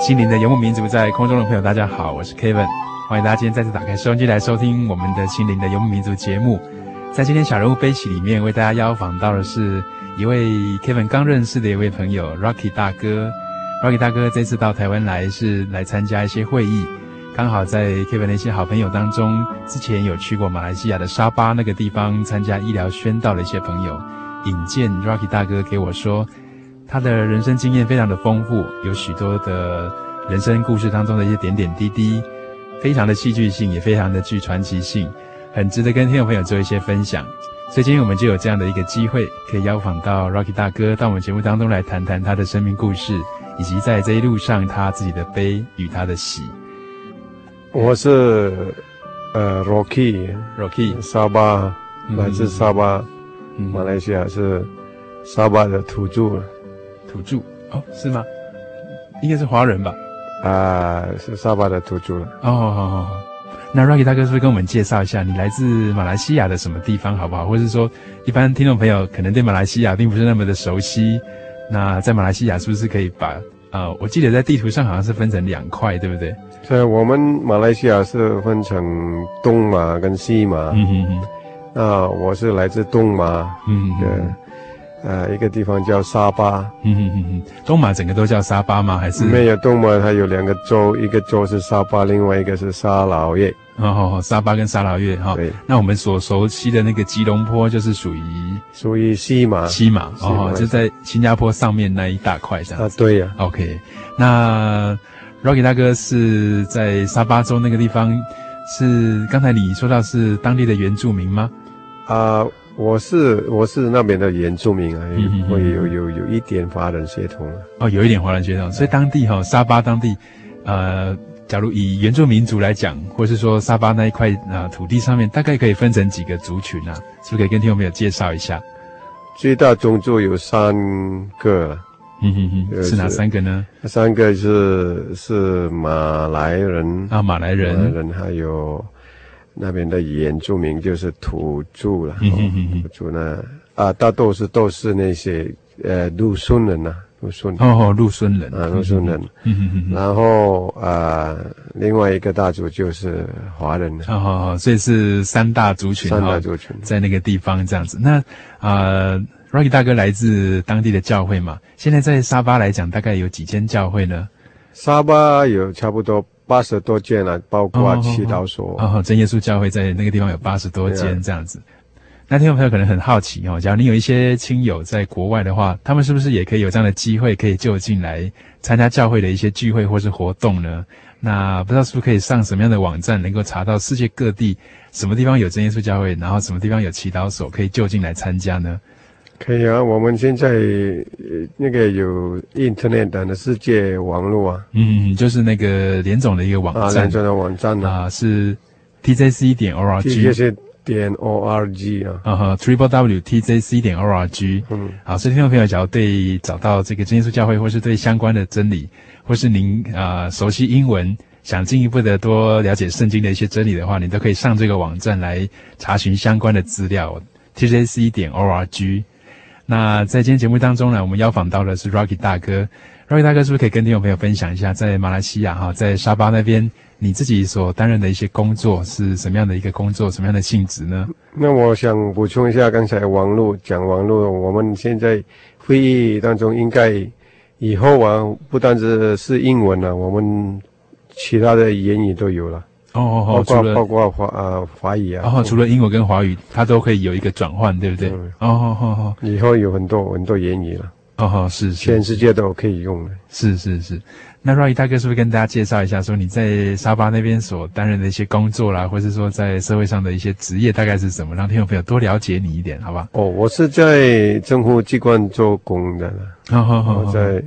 心灵的游牧民族，在空中的朋友大家好，我是 Kevin， 欢迎大家今天再次打开收音机来收听我们的心灵的游牧民族节目。在今天小人物悲喜里面，为大家邀访到的是一位 Kevin 刚认识的一位朋友 Rocky 大哥。 Rocky 大哥这次到台湾来是来参加一些会议，刚好在 Kevin 的一些好朋友当中，之前有去过马来西亚的沙巴那个地方参加医疗宣道的一些朋友引荐 Rocky 大哥给我说，他的人生经验非常的丰富，有许多的人生故事当中的一些点点滴滴，非常的戏剧性，也非常的具传奇性，很值得跟听众朋友做一些分享。所以今天我们就有这样的一个机会，可以邀访到 Rocky 大哥到我们节目当中来谈谈他的生命故事，以及在这一路上他自己的悲与他的喜。我是Rocky 沙巴，来自沙巴，马来西亚，是沙巴的土著哦，是吗？应该是华人吧？是沙巴的土著了。哦，那 Rocky 大哥是不是跟我们介绍一下你来自马来西亚的什么地方好不好？或是说一般听众朋友可能对马来西亚并不是那么的熟悉，那在马来西亚是不是可以把我记得在地图上好像是分成2块，对不对？对，我们马来西亚是分成东马跟西马。那我是来自东马。对。一个地方叫沙巴。东马整个都叫沙巴吗？还是没有，东马它有2个州，一个州是沙巴，另外一个是沙劳越。沙巴跟沙劳越哈。对。那我们所熟悉的那个吉隆坡就是属于西马哦，就在新加坡上面那一大块这样子。对呀。OK， 那 Rocky 大哥是在沙巴州那个地方，是刚才你说到是当地的原住民吗？我是那边的原住民啊，我有一点华人血统了。哦，有一点华人血统，所以当地沙巴当地，假如以原住民族来讲，或是说沙巴那一块土地上面，大概可以分成几个族群啊？是不是可以跟听众朋友介绍一下？最大种族有3个。是哪3个呢？3个是马来人啊，马来人还有。那边的原住民就是土著了，土著呢大多数都是那些陆孙人呐，陆孙人。然后另外一个大族就是华人。所以是3大族群，在那个地方这样子。那Rocky 大哥来自当地的教会嘛，现在在沙巴来讲，大概有几间教会呢？沙巴有差不多80多间了，包括祈祷所。真耶稣教会在那个地方有80多间这样子。那听众朋友可能很好奇假如你有一些亲友在国外的话，他们是不是也可以有这样的机会，可以就近来参加教会的一些聚会或是活动呢？那不知道是不是可以上什么样的网站能够查到世界各地什么地方有真耶稣教会，然后什么地方有祈祷所，可以就近来参加呢？可以啊，我们现在那个有 Internet 的世界网络啊，就是那个联总的一个网站联总的网站是 tjc.org 啊，www.tjc.org。好，所以听众朋友，假如对找到这个真耶稣教会，或是对相关的真理，或是您熟悉英文，想进一步的多了解圣经的一些真理的话，你都可以上这个网站来查询相关的资料。tjc.org。 那在今天节目当中呢，我们邀访到的是 Rocky 大哥。Rocky 大哥是不是可以跟听众朋友分享一下，在马来西亚哈，在沙巴那边，你自己所担任的一些工作是什么样的一个工作，什么样的性质呢？那我想补充一下，刚才网络，我们现在会议当中应该以后啊，不单只是英文了，我们其他的言语都有了。哦，包括华语啊，除了英文跟华语，它都可以有一个转换，对不对？哦，以后有很多言语了。哦，是，全世界都可以用的。是。那 Rocky 大哥是不是跟大家介绍一下，说你在沙巴那边所担任的一些工作啦，或是说在社会上的一些职业大概是什么，让听众朋友多了解你一点，好吧？哦，我是在政府机关做工的啦。哦，在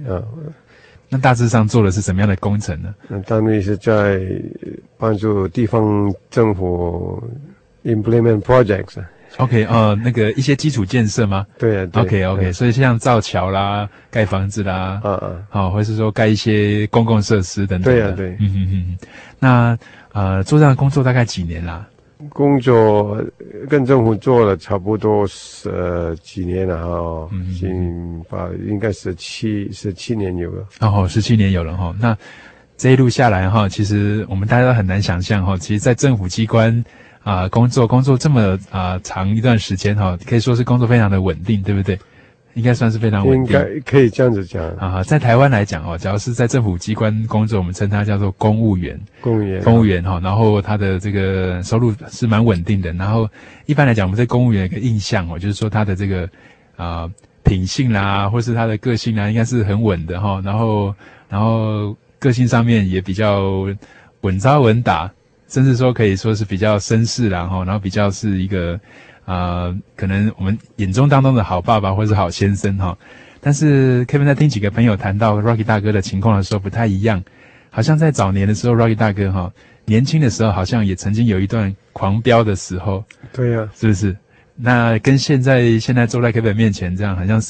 那大致上做的是什么样的工程呢？那单位是在帮助地方政府 implement projects。OK， 那个一些基础建设吗？对。OK， 所以像造桥啦、盖房子啦，或是说盖一些公共设施等等。对。那做这样的工作大概几年啦？工作跟政府做了差不多几年了哈，应该十七年有了。17年有了哈。那这一路下来哈，其实我们大家都很难想象哈，其实在政府机关工作这么长一段时间哈，可以说是工作非常的稳定，对不对？应该算是非常稳定，应该可以这样子讲啊。在台湾来讲哦，只要是在政府机关工作，我们称它叫做公务员哈。然后他的这个收入是蛮稳定的。然后一般来讲，我们对公务员有一个印象哦，就是说他的这个品性啦，或是他的个性啦，应该是很稳的哈。然后个性上面也比较稳扎稳打，甚至说可以说是比较绅士啦哈，然后比较是一个。可能我们眼中当中的好爸爸或是好先生哈，但是 Kevin 在听几个朋友谈到 Rocky 大哥的情况的时候不太一样，好像在早年的时候 Rocky 大哥哈，年轻的时候好像也曾经有一段狂飙的时候，对呀，是不是？那跟现在坐在 Kevin 面前这样，好像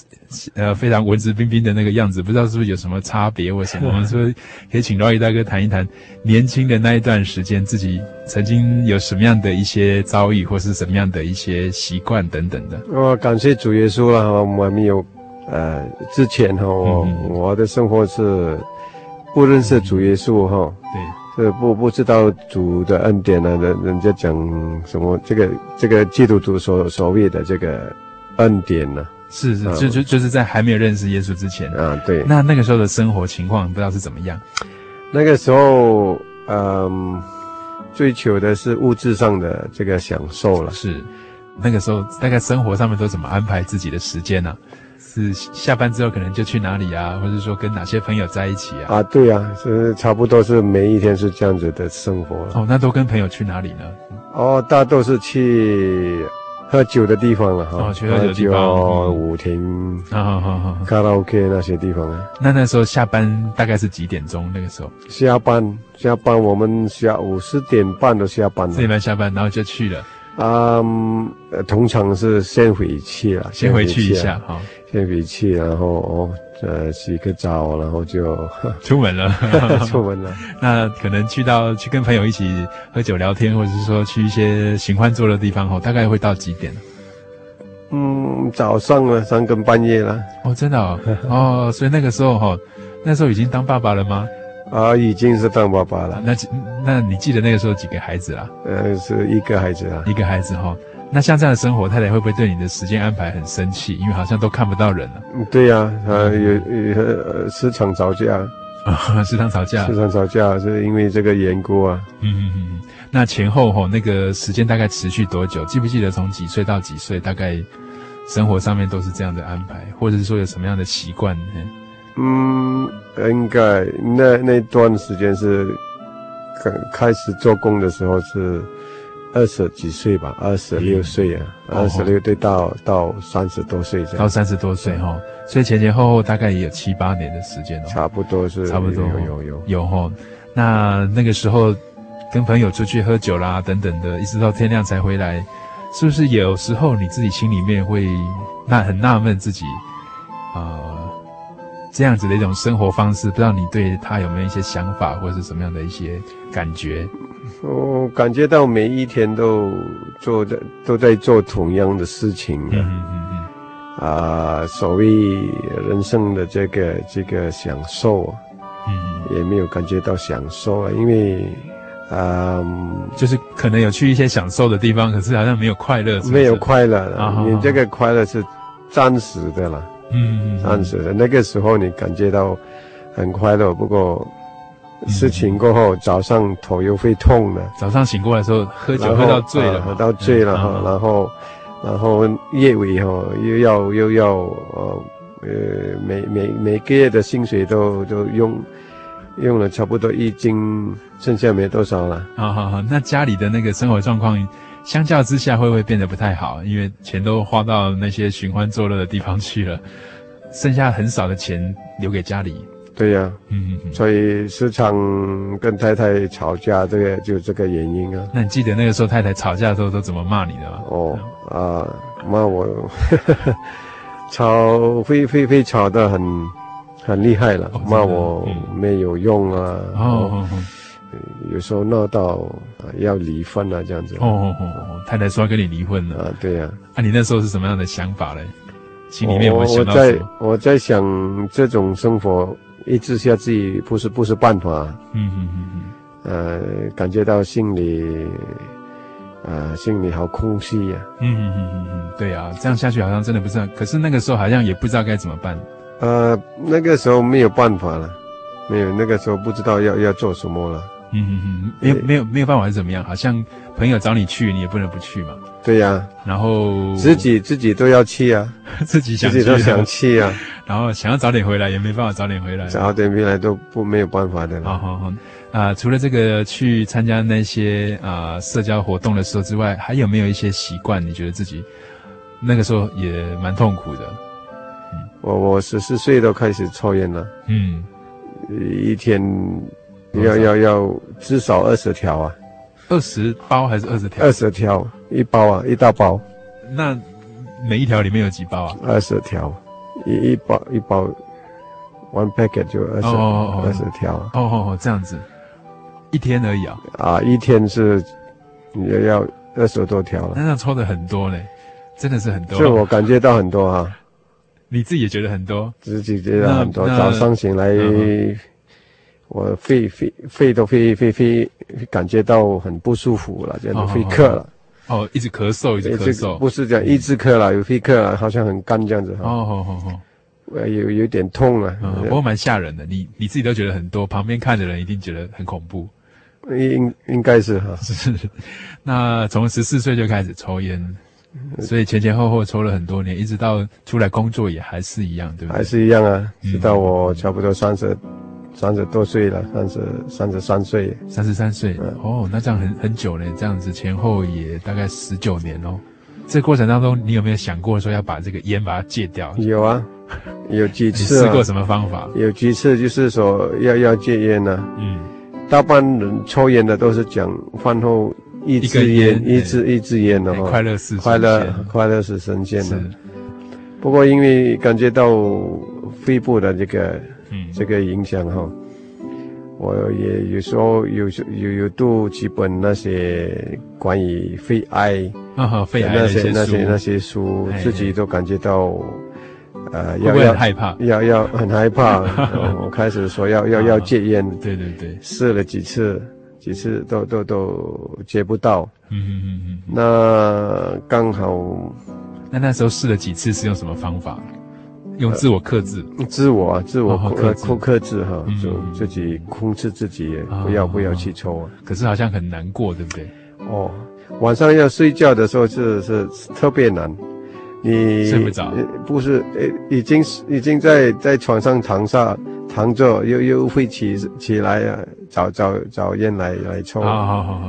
非常文质彬彬的那个样子，不知道是不是有什么差别或什么？我们说可以请 Rocky 大哥谈一谈年轻的那一段时间，自己曾经有什么样的一些遭遇，或是什么样的一些习惯等等的。感谢主耶稣啦！我没有之前哈，我的生活是不认识主耶稣哈。对。不知道主的恩典呢、啊？人家讲什么？这个基督徒所谓的这个恩典呢、啊？是，就是在还没有认识耶稣之前啊。对。那个时候的生活情况不知道是怎么样。那个时候，追求的是物质上的这个享受了。是。那个时候大概生活上面都怎么安排自己的时间呢、啊？是下班之后可能就去哪里啊，或者说跟哪些朋友在一起啊？对啊，是差不多是每一天是这样子的生活。那都跟朋友去哪里呢？大多是去喝酒的地方了哈。去喝酒的地方，舞厅啊，卡拉 OK 那些地方啊。那时候下班大概是几点钟？那个时候下班我们下午4:30都下班了。4:30下班，然后就去了。通常是先回去了，先回去一下哈，先回去，然后洗个澡，然后就出门了，那可能去跟朋友一起喝酒聊天，或者是说去一些喜欢坐的地方大概会到几点？早上了，3更半夜了。真的所以那个时候已经当爸爸了吗？已经是当爸爸了。那你记得那个时候几个孩子啦？是一个孩子啦。一个孩子哈。那像这样的生活，太太会不会对你的时间安排很生气？因为好像都看不到人了。对呀，有时常吵架。时常吵架是因为这个缘故啊。那前后那个时间大概持续多久？记不记得从几岁到几岁？大概生活上面都是这样的安排，或者是说有什么样的习惯呢？应该那段时间是开始做工的时候是20几岁吧，26岁啊，26岁到30多岁这样，到30多岁哈，所以前后大概也有7、8年的时间哦，差不多有哈。那个时候跟朋友出去喝酒啦等等的，一直到天亮才回来，是不是有时候你自己心里面会很纳闷自己这样子的一种生活方式，不知道你对他有没有一些想法，或者是什么样的一些感觉？我感觉到每一天都在做同样的事情啊。所谓人生的这个享受啊，也没有感觉到享受啊，因为就是可能有去一些享受的地方，可是好像没有快乐，没有快乐啊。你这个快乐是暂时的啦，暂时的。那个时候你感觉到很快乐，不过事情过后，早上头又会痛了。早上醒过来的时候，喝酒喝到醉了，喝到醉了哈。然后月尾哈，又要每个月的薪水都用了差不多一斤，剩下没多少了。好，那家里的那个生活状况，相较之下会不会变得不太好？因为钱都花到那些寻欢作乐的地方去了，剩下很少的钱留给家里。对呀，所以时常跟太太吵架，这个就这个原因啊。那你记得那个时候太太吵架的时候都怎么骂你的吗？骂我，会吵得很厉害了，骂我没有用啊，有时候闹到要离婚了，这样子。太太说要跟你离婚了啊？对呀。那你那时候是什么样的想法嘞？心里面有没有想到什么？我在想，这种生活一直下去不是办法。感觉到心里好空虚呀。对啊，这样下去好像真的不是。可是那个时候好像也不知道该怎么办。那个时候没有办法了，那个时候不知道要做什么了。没有办法是怎么样？好像朋友找你去，你也不能不去嘛。对呀。然后自己都要去啊，自己都想去啊。然后想要早点回来，也没办法早点回来。早点回来都没有办法的了。除了这个去参加那些社交活动的时候之外，还有没有一些习惯？你觉得自己那个时候也蛮痛苦的？我14岁都开始抽烟了，一天要至少20条啊，20包还是20条？20条，一包啊，一大包。那每一条里面有几包啊？20条，一包 ，one packet 就20条啊。这样子，一天而已啊。一天是也要20多条了。那抽的很多嘞，真的是很多。所以我感觉到很多啊。你自己也觉得很多，自己觉得很多。早上醒来，我肺都会感觉到很不舒服了，这样子会咳了。一直咳嗽，一直咳嗽。不是这样，一直咳了，有肺咳了，好像很干这样子。有点痛了。不过蛮吓人的，你自己都觉得很多，旁边看的人一定觉得很恐怖。应该是哈。是。那从14岁就开始抽烟。所以前前后后抽了很多年，一直到出来工作也还是一样，对不对？还是一样啊，直到我差不多30多岁了，33岁。33岁，那这样很久了，这样子前后也大概19年哦。这过程当中，你有没有想过说要把这个烟把它戒掉？有啊，有几次。你试过什么方法？有几次就是说要戒烟啊。大半人抽烟的都是讲饭后。一支烟的话，快乐是神仙的。不过因为感觉到肺部的这个影响哈，我也有时候有读几本那些关于肺癌肺癌那些书，自己都感觉到要害怕，要很害怕。我开始说要戒烟，对，试了几次都接不到，那刚好，那时候试了几次是用什么方法？用自我克制，自我克制哈，就自己控制自己，不要去抽啊。可是好像很难过，对不对？晚上要睡觉的时候是特别难，你睡不着，不是，已经在床上躺着又会起来啊，找烟来抽。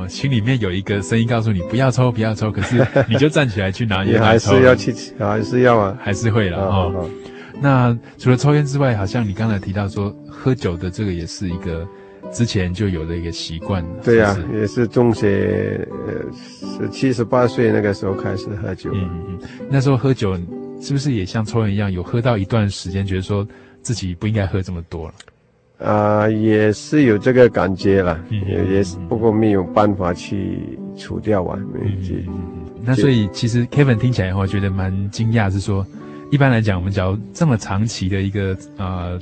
心里面有一个声音告诉你不要抽不要抽，可是你就站起来去拿烟来抽。还是要啊，还是会啦。那除了抽烟之外，好像你刚才提到说喝酒的这个也是一个之前就有的一个习惯。对啊，是也是中学是78岁那个时候开始喝酒。那时候喝酒是不是也像抽烟一样，有喝到一段时间觉得说自己不应该喝这么多了。也是有这个感觉啦，也是，不过没有办法去除掉啊。那所以其实 Kevin 听起来的话，觉得蛮惊讶，是说一般来讲，我们只要这么长期的一个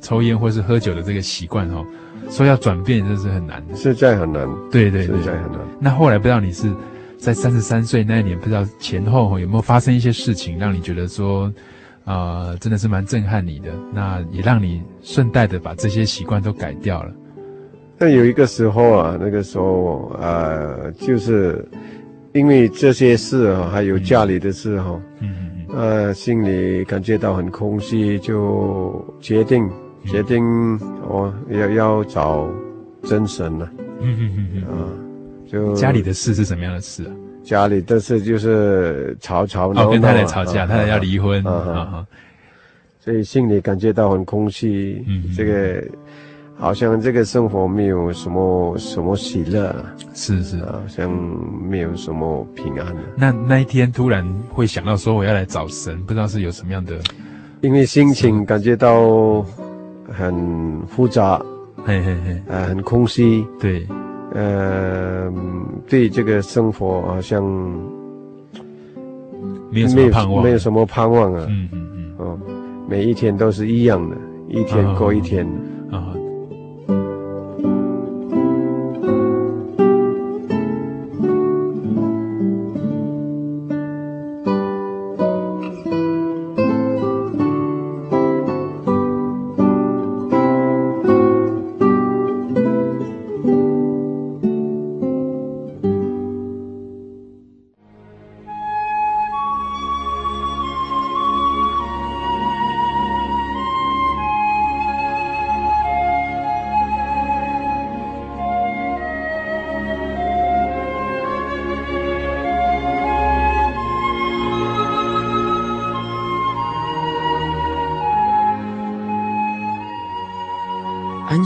抽烟或是喝酒的这个习惯哦，说要转变真是很难，实在很难。对对对，实在很难。那后来不知道你是在33岁那一年，不知道前后有没有发生一些事情，让你觉得说，真的是蛮震撼你的，那也让你顺带的把这些习惯都改掉了。那有一个时候啊，那个时候就是因为这些事啊，还有家里的事哈，心里感觉到很空虚，就决定我要找真神了。就家里的事是什么样的事啊？家里但是就是吵闹，跟太太吵架，太太要离婚啊，所以心里感觉到很空虚，这个好像这个生活没有什么喜乐，是好像没有什么平安。那一天突然会想到说我要来找神，不知道是有什么样的，因为心情感觉到很复杂，很空虚，对。对这个生活好像没有什么盼望啊。每一天都是一样的，一天过一天。安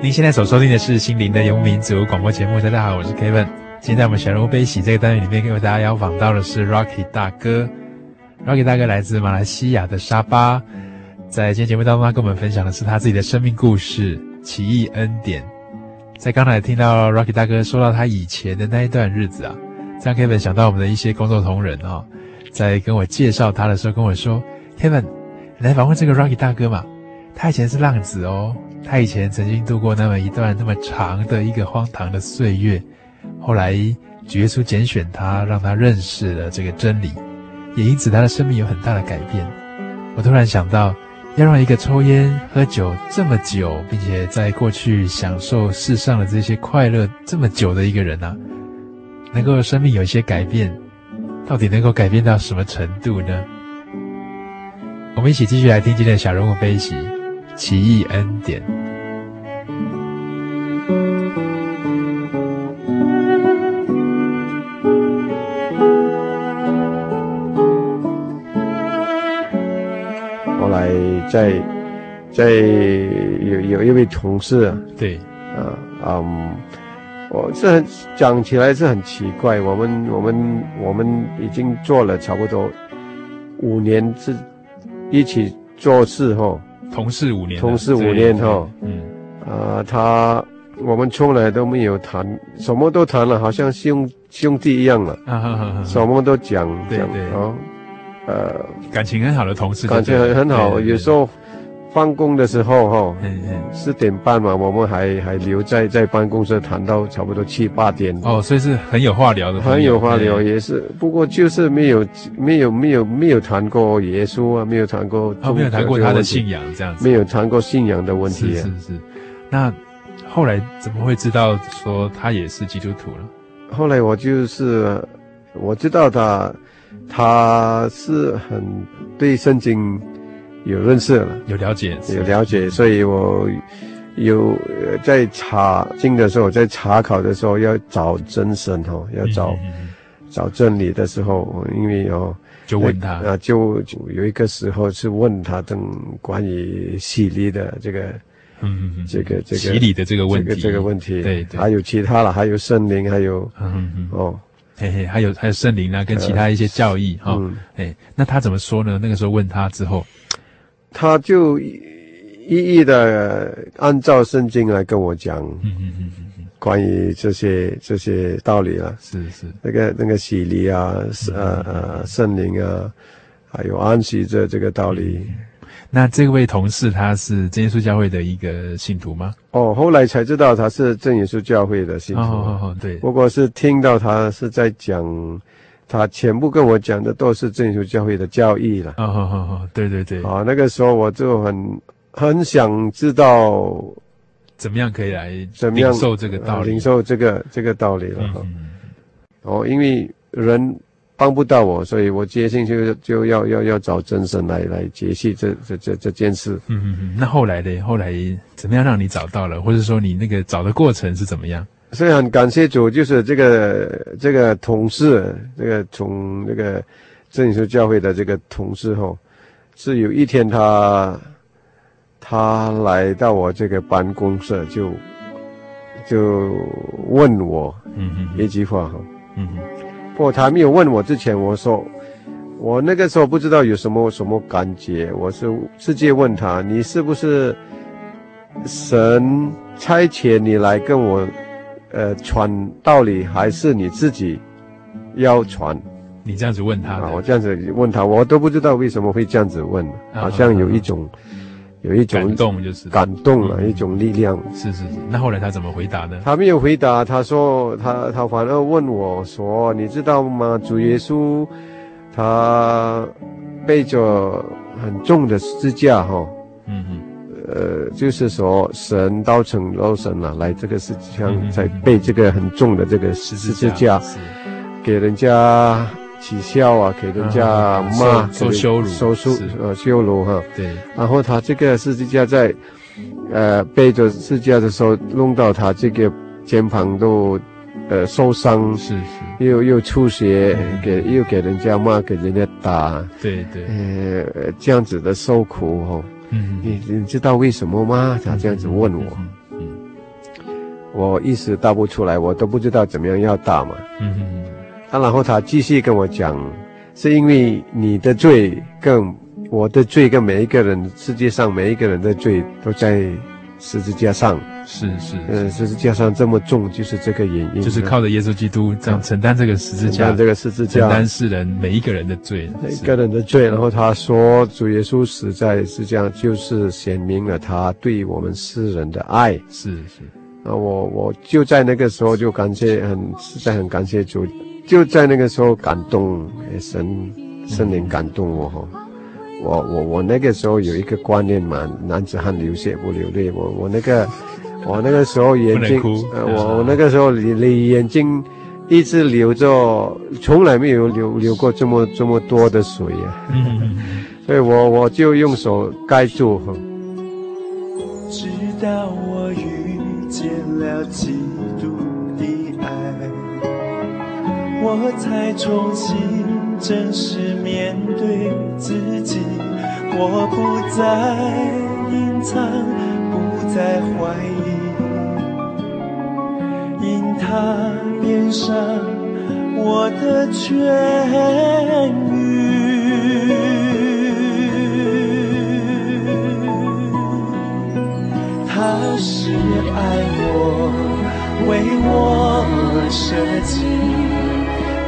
您现在所收听的是心灵的游牧民族广播节目。大家好，我是 Kevin。今天在我们小人物悲喜这个单元里面，为大家邀访到的是 Rocky 大哥。Rocky 大哥来自马来西亚的沙巴，在今天节目当中，他跟我们分享的是他自己的生命故事、奇异恩典。在刚才听到 Rocky 大哥说到他以前的那一段日子啊，这让 Kevin 想到我们的一些工作同仁哦，在跟我介绍他的时候跟我说 ：“Kevin， 你来访问这个 Rocky 大哥嘛，他以前是浪子哦。”他以前曾经度过那么一段那么长的一个荒唐的岁月，后来主耶稣拣选他，让他认识了这个真理，也因此他的生命有很大的改变。我突然想到，要让一个抽烟喝酒这么久，并且在过去享受世上的这些快乐这么久的一个人啊，能够生命有一些改变，到底能够改变到什么程度呢？我们一起继续来听今天的小人物悲喜奇异恩典。后来在有一位同事，对，这很讲起来是很奇怪，我们已经做了差不多5年，是一起做事后，同事五年后，我们从来都没有谈，什么都谈了，好像兄弟一样了，什么都讲，对，感情很好的同事，感情很好，对对对，有时候办公的时候4点半嘛，我们还留在办公室谈到差不多7、8点哦，所以是很有话聊的，很有话聊，也是，不过就是没有谈过耶稣啊，没有谈过没有谈过他的信仰，这样子没有谈过信仰的问题，是。那后来怎么会知道说他也是基督徒呢？后来我知道他是很对圣经有认识了，有了解，所以我有在查经的时候，在查考的时候要找真神哦，要找真理的时候，因为就问他就有一个时候是问他等关于洗礼的这个洗礼的这个问题，这个问题，对，还有其他了，还有圣灵，还有还有圣灵啊，跟其他一些教义哈，那他怎么说呢？那个时候问他之后，他就一一的按照圣经来跟我讲，关于这些道理了，是那个洗礼啊，圣灵啊，还有安息这个道理。那这位同事他是真耶稣教会的一个信徒吗？哦，后来才知道他是真耶稣教会的信徒。对。不过是听到他是在讲，他全部跟我讲的都是真耶稣教会的教义了。对。啊，那个时候我就很想知道，怎么样可以来领受这个道理，领受这个道理了。因为人帮不到我，所以我决心就要找真神来解析这件事。那后来怎么样让你找到了，或者说你那个找的过程是怎么样？所以很感谢主，就是这个同事，这个从这个真耶稣教会的这个同事后，是有一天他来到我这个办公室，就问我一句话，他没有问我之前，我说我那个时候不知道有什么感觉，我是直接问他，你是不是神差遣你来跟我传道理，还是你自己要传？你这样子问他啊，我这样子问他，我都不知道为什么会这样子问，好像有一种感动，就是感动了，一种力量。是。那后来他怎么回答呢？他没有回答，他说他反而问我说：“你知道吗？主耶稣他背着很重的十字架，就是说神道成肉身了，来这个世界上才背这个很重的这个十字架，给人家取笑啊，给人家骂，受羞辱，羞辱哈。对。然后他这个十字架在，背着十字架的时候，弄到他这个肩膀都，受伤，是，又出血，又给人家骂，给人家打，对，这样子的受苦哈。你知道为什么吗？他这样子问我。我一时答不出来，我都不知道怎么样要答嘛。然后他继续跟我讲，是因为你的罪跟我的罪跟每一个人，世界上每一个人的罪都在十字架上，是，十字架上这么重，就是这个原因，就是靠着耶稣基督这样承担这个十字架，承担世人每一个人的罪，每一个人的罪。然后他说，主耶稣实在是这样，就是显明了他对我们世人的爱，是。那我就在那个时候就感谢，实在很感谢主。就在那个时候感动，圣灵感动我哈，我那个时候有一个观念嘛，男子汉流血不流泪，我那个时候眼睛，我那个时候眼睛一直流着，从来没有流过这么多的水啊，所以我就用手盖住。直到我遇见了基督的爱，我才重新真实面对自己，我不再隐藏，不再怀疑，因他面上我的痊愈。他是爱我，为我而设计，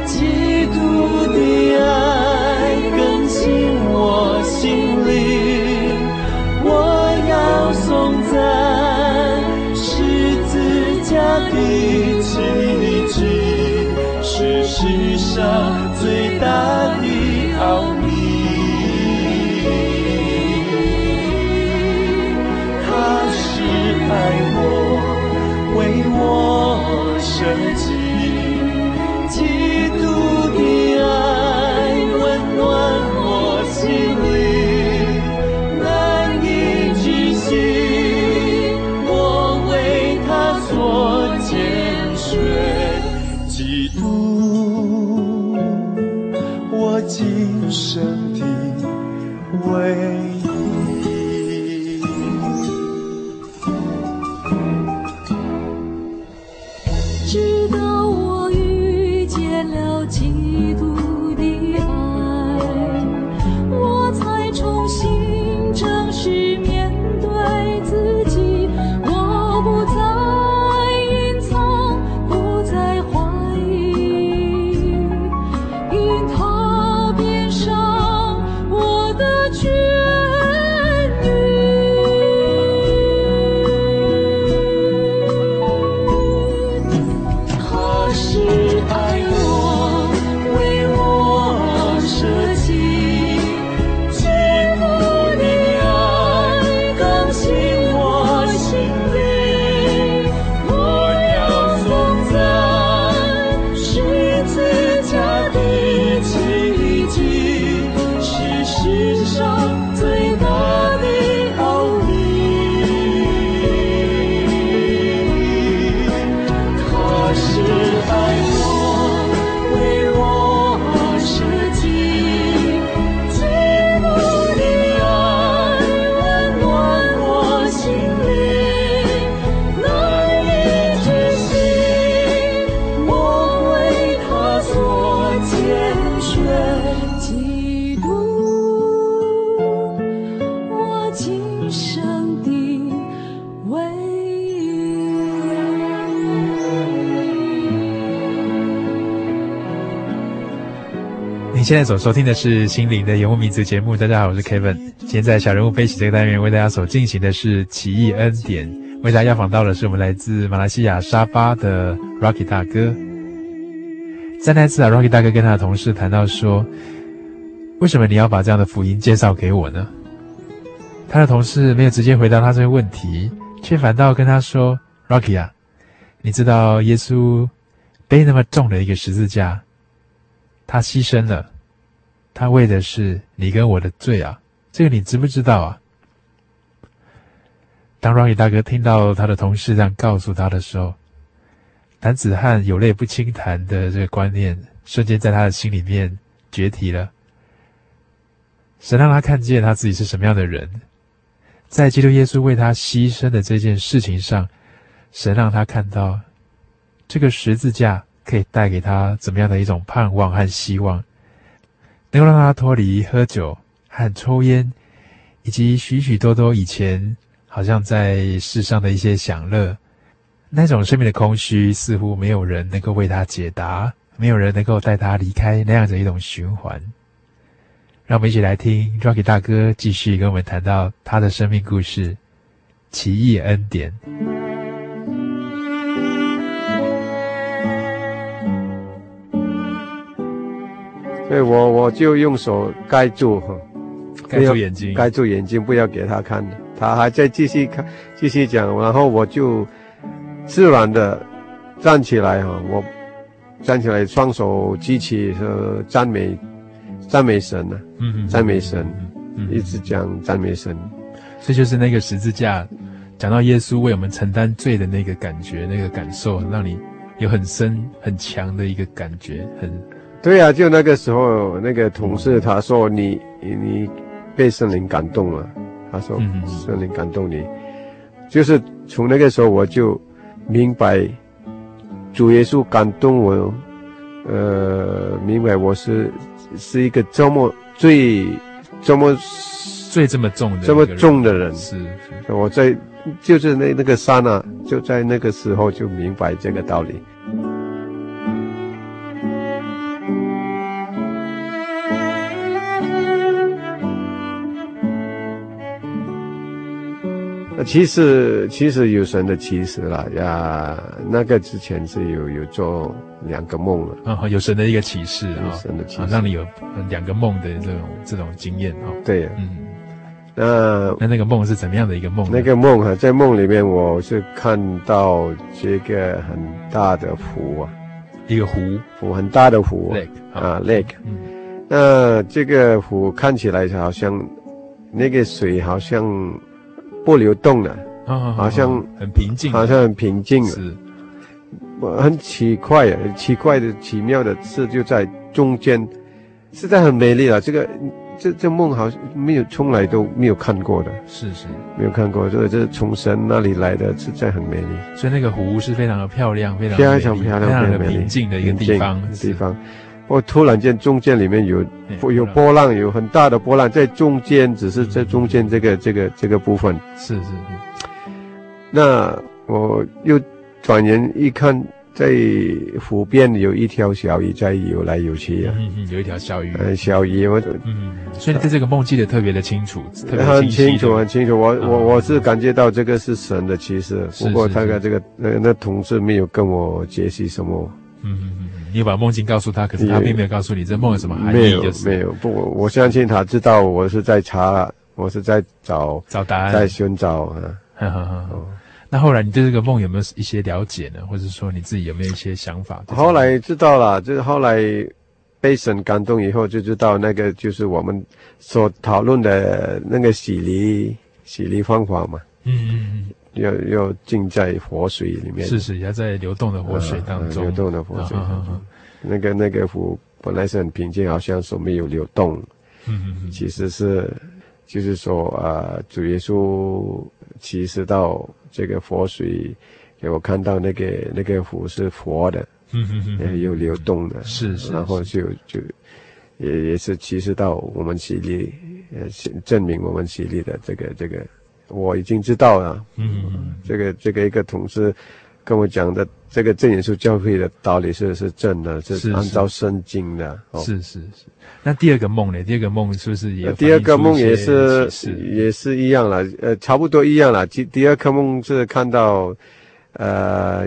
基督的爱更新我心灵，我要颂赞十字架的奇迹，是世上最大的奥秘。他是爱我，为我设计，基督的爱温暖我心灵，难以置信，我为他所拣选。基督，我今生的唯一。现在所收听的是心灵的游牧民族节目。大家好，我是 Kevin。今天在小人物悲喜这个单元为大家所进行的是奇异恩典，为大家邀访到的是我们来自马来西亚沙巴的 Rocky 大哥。在那次Rocky 大哥跟他的同事谈到说，为什么你要把这样的福音介绍给我呢？他的同事没有直接回答他这个问题，却反倒跟他说， Rocky 啊，你知道耶稣背那么重的一个十字架，他牺牲了，他为的是你跟我的罪啊，这个你知不知道啊？当 Rocky 大哥听到他的同事这样告诉他的时候，男子汉有泪不轻弹的这个观念瞬间在他的心里面决堤了。神让他看见他自己是什么样的人，在基督耶稣为他牺牲的这件事情上，神让他看到这个十字架可以带给他怎么样的一种盼望和希望，能够让他脱离喝酒和抽烟，以及许许多多以前好像在世上的一些享乐。那种生命的空虚似乎没有人能够为他解答，没有人能够带他离开那样的一种循环。让我们一起来听 Rocky 大哥继续跟我们谈到他的生命故事，奇异恩典。所以我就用手盖住，盖住眼睛，盖住眼睛，不要给他看。他还在继续看，继续讲。然后我就自然的站起来哈，我站起来，双手举起，赞美神啊，赞美神，一直讲赞美神。所以就是那个十字架，讲到耶稣为我们承担罪的那个感觉，那个感受，让你有很深很强的一个感觉，很。对啊，就那个时候，那个同事他说你被圣灵感动了，他说圣灵感动你，就是从那个时候我就明白主耶稣感动我，明白我是一个这么重的人。是我在就是那个刹那，就在那个时候就明白这个道理。其实有神的启示啦呀，那个之前是有做两个梦了啊、哦，有神的一个启示啊，神的启示、哦、让你有两个梦的这种经验啊、哦。对，嗯，那个梦是怎么样的一个梦？那个梦啊，在梦里面我是看到这个很大的湖啊，一个湖很大的湖 lake 啊 lake， 那这个湖看起来好像那个水好像不流动了、哦、好像很平静了。是很奇怪的奇妙的事就在中间，实在很美丽了。这梦好像没有，从来都没有看过的。是没有看过，这是从神那里来的，实在很美丽。所以那个湖是非常的漂亮，非常的美丽，非常的平静的一个地方。我突然间中间里面有波浪，有很大的波浪在中间，只是在中间这个部分。是。那我又转眼一看，在湖边有一条小鱼在游来游去啊。有一条小鱼。小鱼，我所以你对这个梦记得特别的清楚，特别很清楚。我是感觉到这个是神的启示，不过他的这个那同事没有跟我解析什么。你把梦境告诉他，可是他并没有告诉你这梦有什么含义，就是没有。不，我相信他知道我是在查，我是在找答案，在寻找啊。那后来你对这个梦有没有一些了解呢？或者说你自己有没有一些想法？后来知道了，就是后来被神感动以后，就知道那个就是我们所讨论的那个洗礼方法嘛。要浸在活水里面，是要在流动的活水当中，流动的活水当中。那个湖本来是很平静，好像说没有流动，其实是就是说主耶稣启示到这个活水给我看到，那个湖是活的，有流动的，是，然后就也是启示到我们洗礼，证明我们洗礼的这个。我已经知道了，这个一个同事跟我讲的，这个真耶稣教会的道理是正的，是按照圣经的。是。那第二个梦呢？第二个梦是不是也？第二个梦也是一样了，差不多一样了。第二个梦是看到，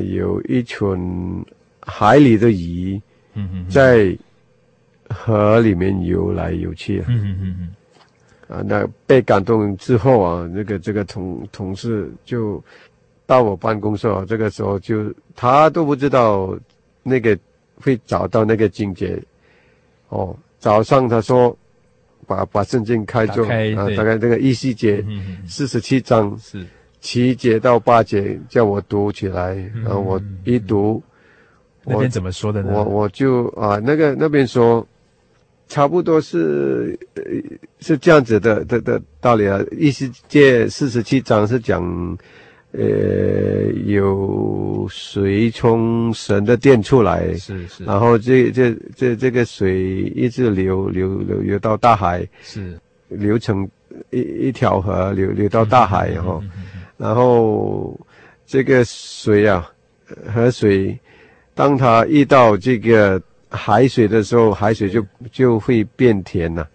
有一群海里的鱼，在河里面游来游去。那被感动之后啊，这个同事就到我办公室啊，这个时候就他都不知道那个会找到那个境界哦。早上他说把圣经开着啊，大概这个《以西结》47章7节到8节叫我读起来，然后我一读，那边怎么说的呢？我就那边说。差不多是这样子的道理啊。《以西结》47章是讲，有水从神的殿出来，是，然后这个水一直流到大海，是，流成一条河流到大海哈、然后这个水啊，河水，当它遇到这个海水的时候，海水就会变甜了。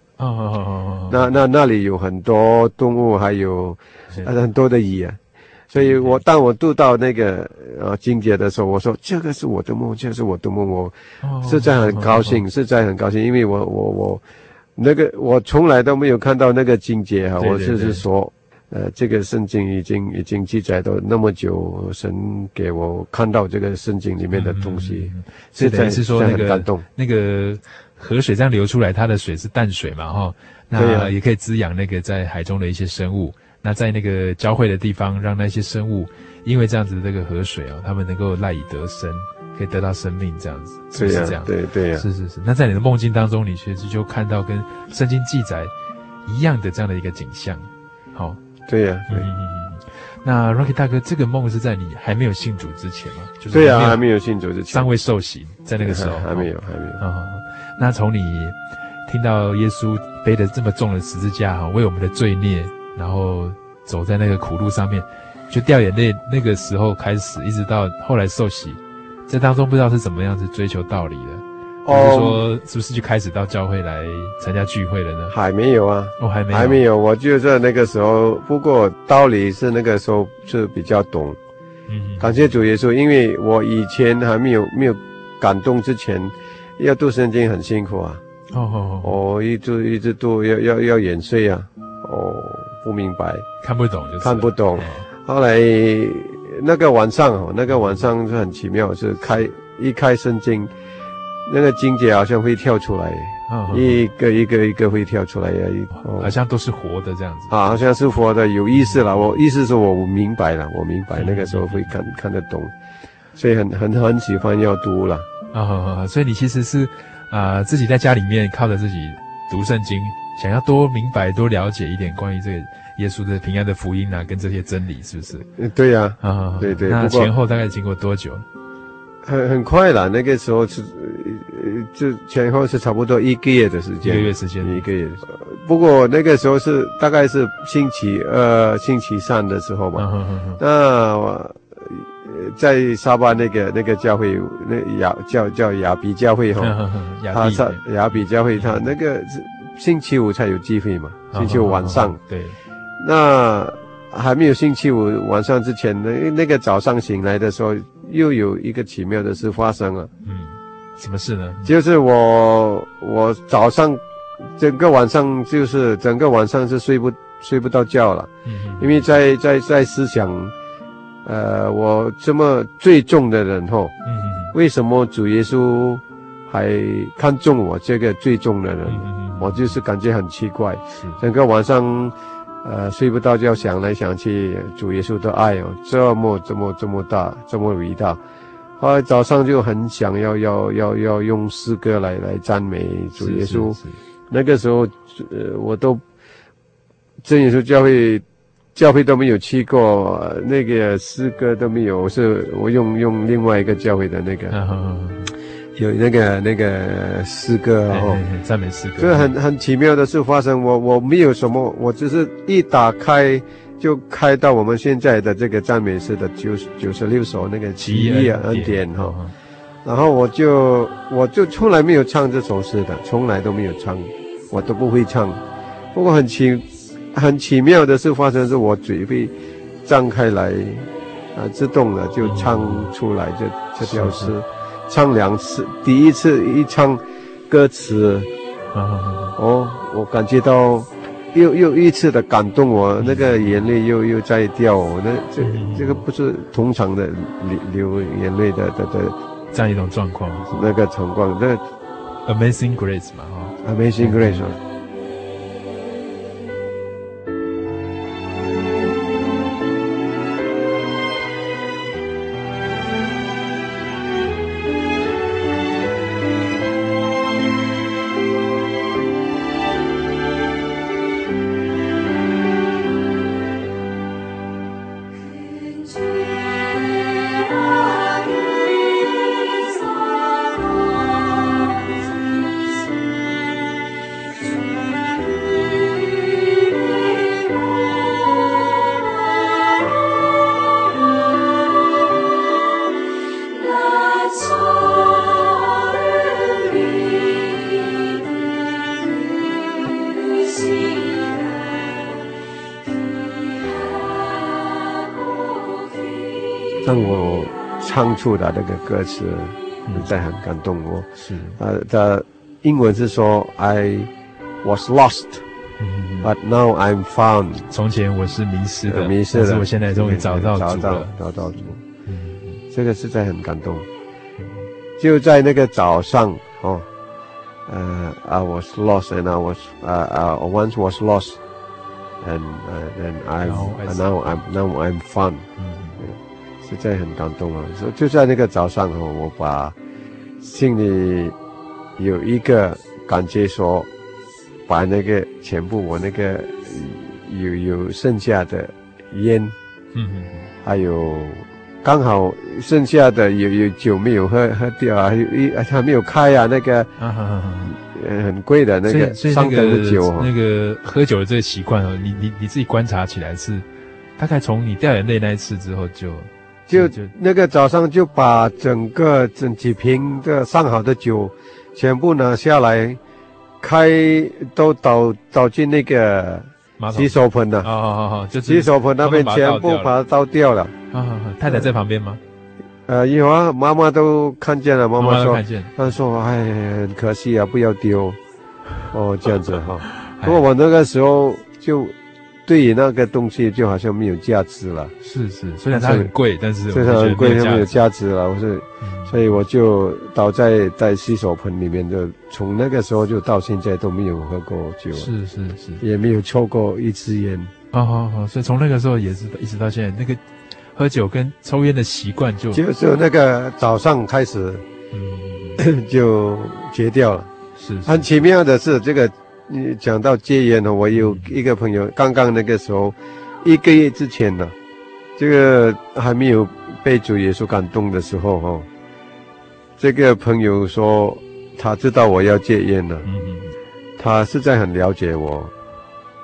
那里有很多动物，还有很多的鱼啊。所以当我读到那个经节的时候，我说这个是我的梦，我是在很高兴，因为我那个我从来都没有看到那个经节啊。我就是说，这个圣经已经记载到那么久，神给我看到这个圣经里面的东西，是说那个河水这样流出来，它的水是淡水嘛，哈、哦，那也可以滋养那个在海中的一些生物。那在那个交汇的地方，让那些生物因为这样子的这个河水啊、哦，它们能够赖以得生，可以得到生命，这样子，是这样，对呀、啊，是。那在你的梦境当中，你确实就看到跟圣经记载一样的这样的一个景象，好、哦。对呀、啊，那 Rocky 大哥，这个梦是在你还没有信主之前吗？就是对啊，还没有信主之前，尚未受洗，在那个时候还没有。哦，那从你听到耶稣背着这么重的十字架哈，为我们的罪孽，然后走在那个苦路上面，就掉眼泪，那个时候开始，一直到后来受洗，这当中不知道是怎么样子追求道理的。就是说，是不是就开始到教会来参加聚会了呢？还没有啊，还没有。我就在那个时候，不过道理是那个时候是比较懂。嗯，感谢主耶稣，因为我以前还没有感动之前，要读圣经很辛苦啊。哦，一直读，要眼睡啊。哦，不明白，看不懂就是看不懂。后来那个晚上是很奇妙，是一开圣经。那个经节好像会跳出来，一个会跳出来呀，好像都是活的这样子啊，好像是活的，有意思了。我意思是我明白了，那个时候会看得懂，所以很喜欢要读了啊。所以你其实是自己在家里面靠着自己读圣经，想要多明白、多了解一点关于这个耶稣的平安的福音啊，跟这些真理，是不是？对呀，对。那前后大概经过多久？很快了，那个时候是，就前后是差不多一个月时间。不过那个时候是大概是星期三的时候嘛。那在沙巴那个教会，那叫雅比教会哈，雅比教会，他那个星期五才有聚会嘛，星期五晚上。对，那。还没有星期五晚上之前，那个早上醒来的时候，又有一个奇妙的事发生了。嗯，什么事呢？就是我早上整个晚上是睡不到觉了。嗯，因为在思想，我这么最重的人后，为什么主耶稣还看重我这个最重的人？我就是感觉很奇怪，整个晚上。睡不到觉，想来想去，主耶稣的爱哦，这么大，这么伟大。后来早上就很想要用诗歌来赞美主耶稣。那个时候，我都真耶稣教会都没有去过，那个诗歌都没有，是我用另外一个教会的那个。有那个诗歌哦，赞美诗歌，这很奇妙的事发生。我没有什么，我只是一打开就开到我们现在的这个赞美诗的96首那个奇异恩典哈，然后我就从来没有唱这首诗的，从来都没有唱，我都不会唱。不过很奇妙的事发生，是我嘴会张开来啊，自动的就唱出来这条诗。唱两次，第一次一唱歌词，我感觉到又一次的感动我，那个眼泪又在掉，那这个不是通常的流眼泪的这样一种状况，那个情况，那 Amazing Grace 嘛，哈 ，Amazing Grace。当我唱出的那个歌词，在很感动我。是的，英文是说 "I was lost, but now I'm found." 从前我是迷失的，但是我现在终于找到主。这个是在很感动。就在那个早上哦，I was lost and I was once was lost, and now I'm found. 实在很感动啊！就在那个早上哦，我把心里有一个感觉说，把那个全部我那个有剩下的烟还有刚好剩下的有酒没有喝掉啊，还没有开啊，那个很贵的那个上等的酒，那个喝酒的这个习惯哦，你自己观察起来是大概从你掉眼泪那一次之后就那个早上就把整几瓶的上好的酒全部拿下来，开都倒进那个洗手盆了。哦，就是洗手盆那边全部把它倒掉了。啊，太太在旁边吗？有啊，妈妈都看见了。妈妈说，哎，很可惜啊，不要丢。哦，这样子哈。不过我那个时候就。对于那个东西就好像没有价值了，是，虽然它很贵，但是它没有价值了，所以我就倒在洗手盆里面，就从那个时候就到现在都没有喝过酒，是，也没有抽过一支烟，好，所以从那个时候也是一直到现在，那个喝酒跟抽烟的习惯就那个早上开始，就戒掉了，是。很奇妙的是这个。你讲到戒烟呢，我有一个朋友，刚刚那个时候，一个月之前呢，这个还没有被主耶稣感动的时候哦，这个朋友说他知道我要戒烟了，他实在很了解我，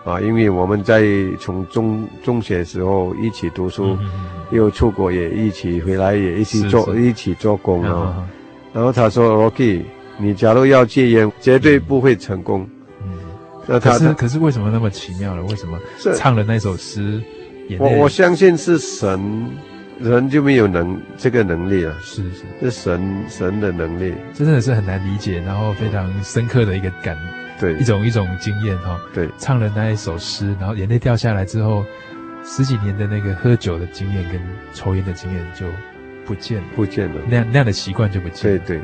啊，因为我们在从中学时候一起读书，又出国也一起回来也一起做工啊，然后他说 Rocky， 你假如要戒烟，绝对不会成功。可是为什么那么奇妙呢？为什么唱了那首诗，我相信是神，人就没有这个能力了。是神的能力，这真的是很难理解，然后非常深刻的一个感，对，一种经验哈。对，唱了那一首诗，然后眼泪掉下来之后，十几年的那个喝酒的经验跟抽烟的经验就不见了，那样的习惯就不见了。对。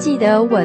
记得我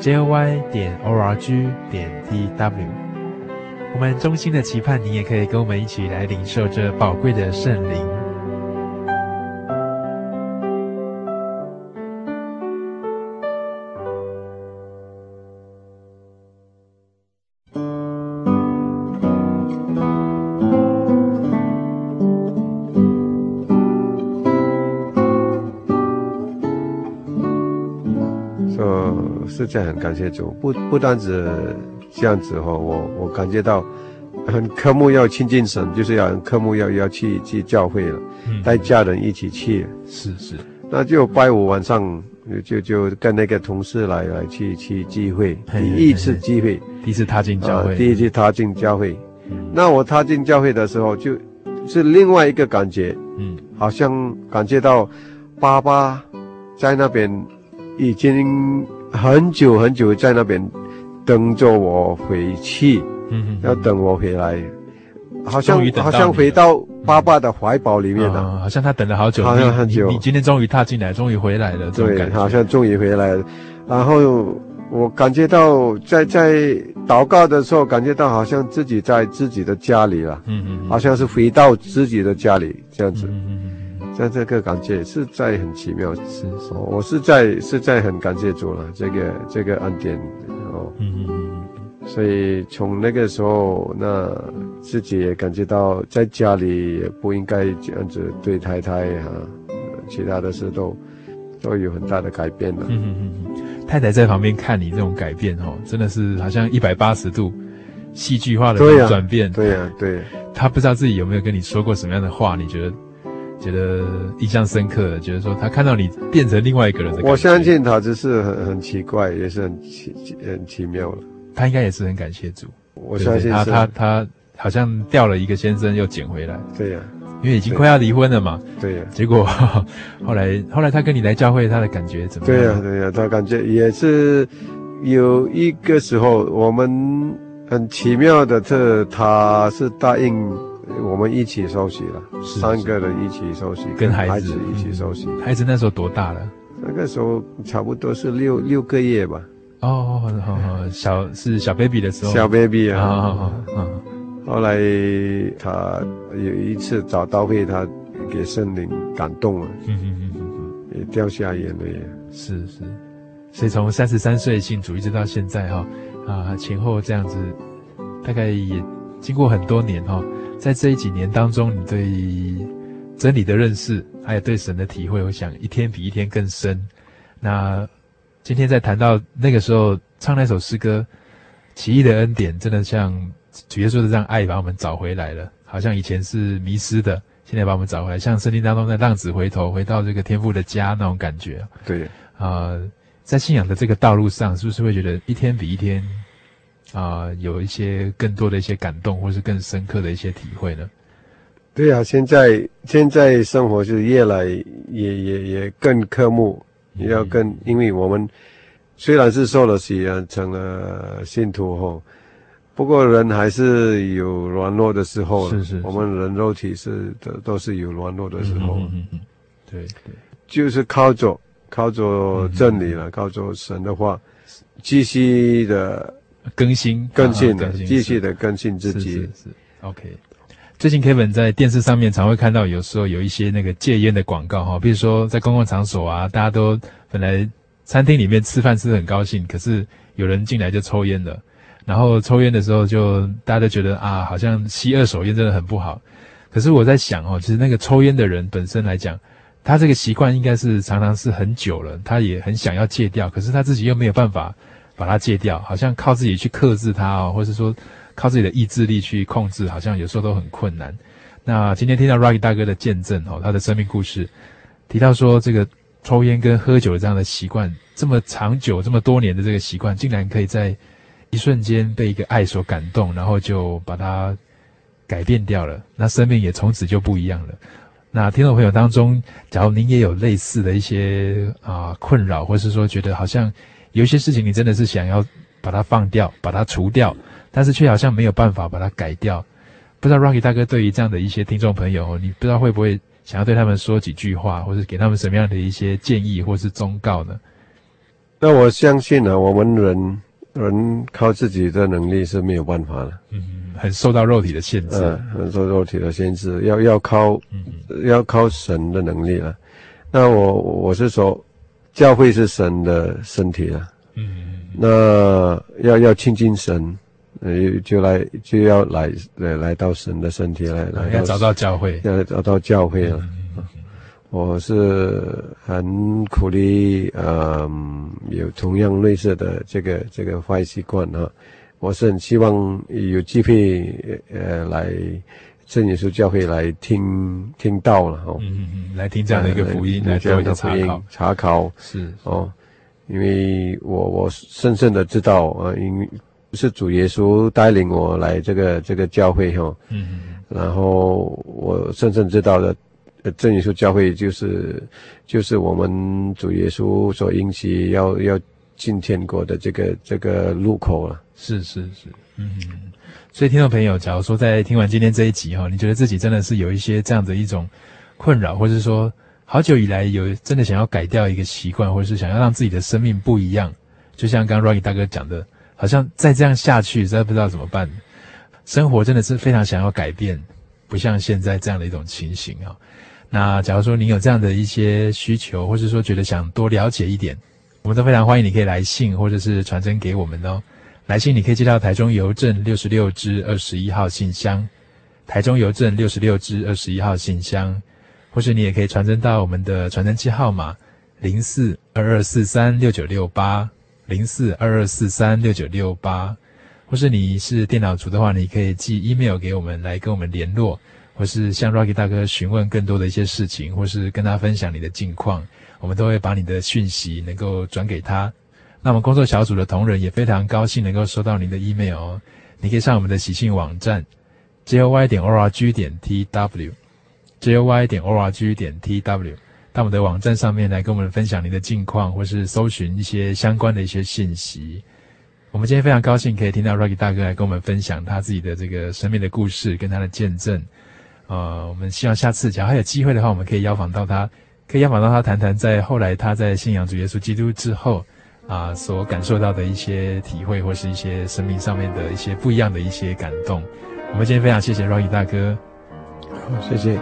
，joy.org.tw，我们衷心的期盼你也可以跟我们一起来领受这宝贵的圣灵。是这样，很感谢主，不单止这样子哦，我感觉到很科目要亲近神，就是要很科目要去教会了，带家人一起去，是，那就拜五晚上就跟那个同事来去聚会，第一次聚会，第一次踏进教会，那我踏进教会的时候就是另外一个感觉，好像感觉到爸爸在那边已经很久很久在那边等着我回去，要等我回来，好像回到爸爸的怀抱里面了，好像他等了好久，好像很久。你今天终于踏进来，终于回来了，对，好像终于回来了。然后我感觉到在祷告的时候，感觉到好像自己在自己的家里了，好像是回到自己的家里这样子。像这个感觉是在很奇妙，是我是在很感谢主了，这个恩典哦，所以从那个时候，那自己也感觉到在家里也不应该这样子对太太哈，其他的事都有很大的改变了。太太在旁边看你这种改变哦，真的是好像180度。戏剧化的转变，对啊，他不知道自己有没有跟你说过什么样的话，你觉得印象深刻，觉得说他看到你变成另外一个人的感觉。我相信他只是很奇怪，也是很奇妙了。他应该也是很感谢主，我相信他好像掉了一个先生又捡回来。对呀，因为已经快要离婚了嘛。对呀，结果后来他跟你来教会，他的感觉怎么样？对呀，他感觉也是有一个时候，我们很奇妙的，他是答应。我们一起受洗了，3个人一起受洗，跟孩子一起受洗。孩子那时候多大了？那个时候差不多是6个月吧。哦，小 baby 的时候。小 baby 啊。后来他有一次找到会，他给圣灵感动了，也掉下眼泪。是，所以从33岁信主一直到现在哈，前后这样子，大概也经过很多年哈。在这几年当中，你对真理的认识，还有对神的体会，我想一天比一天更深。那今天在谈到那个时候唱那首诗歌《奇异的恩典》，真的像主耶稣的这样爱把我们找回来了，好像以前是迷失的，现在把我们找回来，像圣经当中的浪子回头，回到这个天父的家那种感觉。对，在信仰的这个道路上，是不是会觉得一天比一天有一些更多的一些感动，或是更深刻的一些体会呢？对啊，现在生活是越来也更科目，也要更，因为我们虽然是受了洗啊，成了信徒后，不过人还是有软弱的时候，是我们人肉体都是有软弱的时候，对，就是靠着真理了，靠着神的话，继续的。更新，继续的更新自己。是 OK。最近 Kevin 在电视上面常会看到，有时候有一些那个戒烟的广告哈，比如说在公共场所啊，大家都本来餐厅里面吃饭吃得很高兴，可是有人进来就抽烟了，然后抽烟的时候就大家都觉得好像吸二手烟真的很不好。可是我在想其实那个抽烟的人本身来讲，他这个习惯应该是常常是很久了，他也很想要戒掉，可是他自己又没有办法。把它戒掉，好像靠自己去克制它或是说靠自己的意志力去控制，好像有时候都很困难。那今天听到 Rocky 大哥的见证他的生命故事，提到说这个抽烟跟喝酒的这样的习惯，这么长久这么多年的这个习惯，竟然可以在一瞬间被一个爱所感动，然后就把它改变掉了，那生命也从此就不一样了。那听众朋友当中，假如您也有类似的一些困扰，或是说觉得好像有一些事情你真的是想要把它放掉，把它除掉，但是却好像没有办法把它改掉。不知道 Rocky 大哥对于这样的一些听众朋友，你不知道会不会想要对他们说几句话，或是给他们什么样的一些建议或是忠告呢？那我相信我们人人靠自己的能力是没有办法的，很受到肉体的限制，很受肉体的限制，要靠神的能力了。那我是说，教会是神的身体了，那要亲近神，就要来到神的身体来要找到教会，要找到教会了。我是很鼓励，有同样类似的这个坏习惯啊，我是很希望有机会来真耶稣教会来听到了哦，来听这样的一个福音，来做一个查考是哦，因为我深深的知道啊，因为是主耶稣带领我来这个教会哦，然后我深深知道的。真耶稣教会就是我们主耶稣所应许要进天国的这个路口了。是，所以听众朋友，假如说在听完今天这一集哈，你觉得自己真的是有一些这样的一种困扰，或者是说好久以来有真的想要改掉一个习惯，或者是想要让自己的生命不一样，就像刚刚 Rocky 大哥讲的，好像再这样下去，真的不知道怎么办，生活真的是非常想要改变，不像现在这样的一种情形哈。那假如说您有这样的一些需求，或是说觉得想多了解一点，我们都非常欢迎你可以来信或者是传真给我们哦。来信你可以寄到台中邮政66支21号信箱，台中邮政66支21号信箱，或是你也可以传真到我们的传真机号码 04-2243-6968 04-2243-6968， 或是你是电脑族的话，你可以寄 email 给我们来跟我们联络，或是向 Rocky 大哥询问更多的一些事情，或是跟他分享你的近况，我们都会把你的讯息能够转给他。那我们工作小组的同仁也非常高兴能够收到您的 email 哦。你可以上我们的喜讯网站 joy.org.tw joy.org.tw， 到我们的网站上面来跟我们分享您的近况，或是搜寻一些相关的一些信息。我们今天非常高兴可以听到 Rocky 大哥来跟我们分享他自己的这个生命的故事跟他的见证。我们希望下次假如还有机会的话，我们可以邀访到他谈谈在后来他在信仰主耶稣基督之后啊，所感受到的一些体会，或是一些生命上面的一些不一样的一些感动。我们今天非常谢谢 Rocky 大哥，好，谢谢。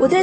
我对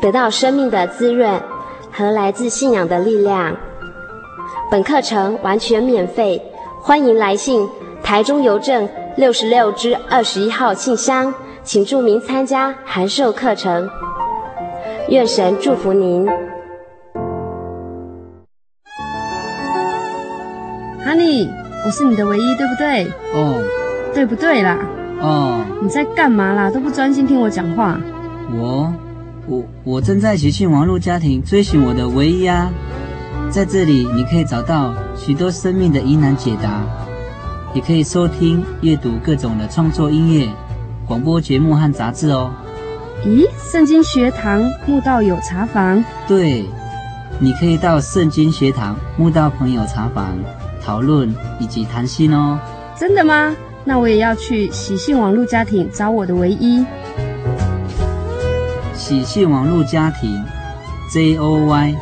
得到生命的滋润和来自信仰的力量。本课程完全免费，欢迎来信台中邮政66至21号信箱，请注明参加函授课程。愿神祝福您。哈尼，我是你的唯一，对不对？哦。对不对啦？哦。你在干嘛啦？都不专心听我讲话。我正在喜讯网络家庭追寻我的唯一啊！在这里，你可以找到许多生命的疑难解答，也可以收听、阅读各种的创作音乐、广播节目和杂志哦。咦，圣经学堂慕道友茶房？对，你可以到圣经学堂慕道朋友茶房讨论以及谈心哦。真的吗？那我也要去喜讯网络家庭找我的唯一。喜信网络家庭 joy.org.tw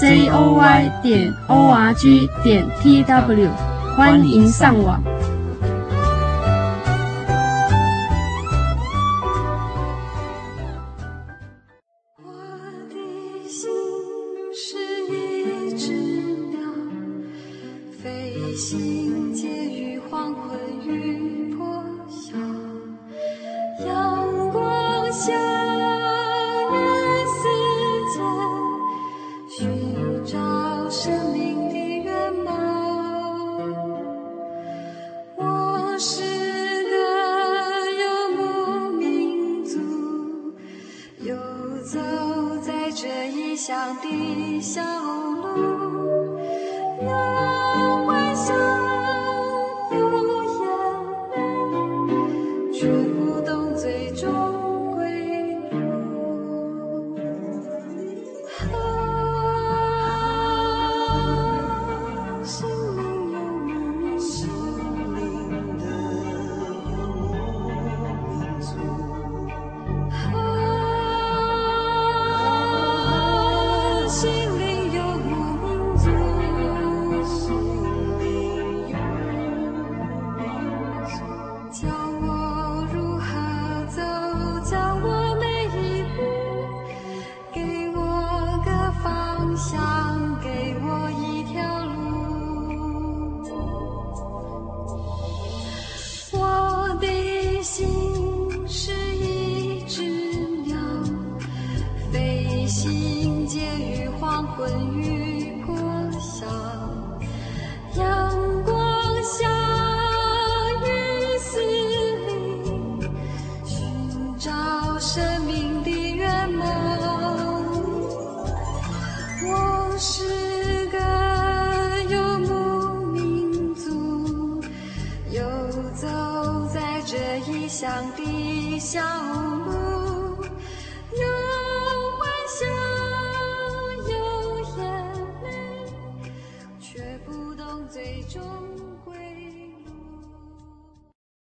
joy.org.tw 欢迎上网。我的心是一只鸟，飞行介于黄昏与破晓，阳光下的世界，寻找生命的原貌。我是个游牧民族，游走在这异乡的小路，有欢笑，有眼泪，却最终归路。啊，心灵游牧民族，心灵的游牧民族。啊，心灵游牧民族，心灵游牧民族。教我如何走我每一步，给我个方向，给我一条路。我的心是一只鸟，飞行介于黄昏与破晓，阳光下找生命的圆满。我是个游牧民族，游走在这异乡的小路，有欢笑，有眼泪，却不懂最终。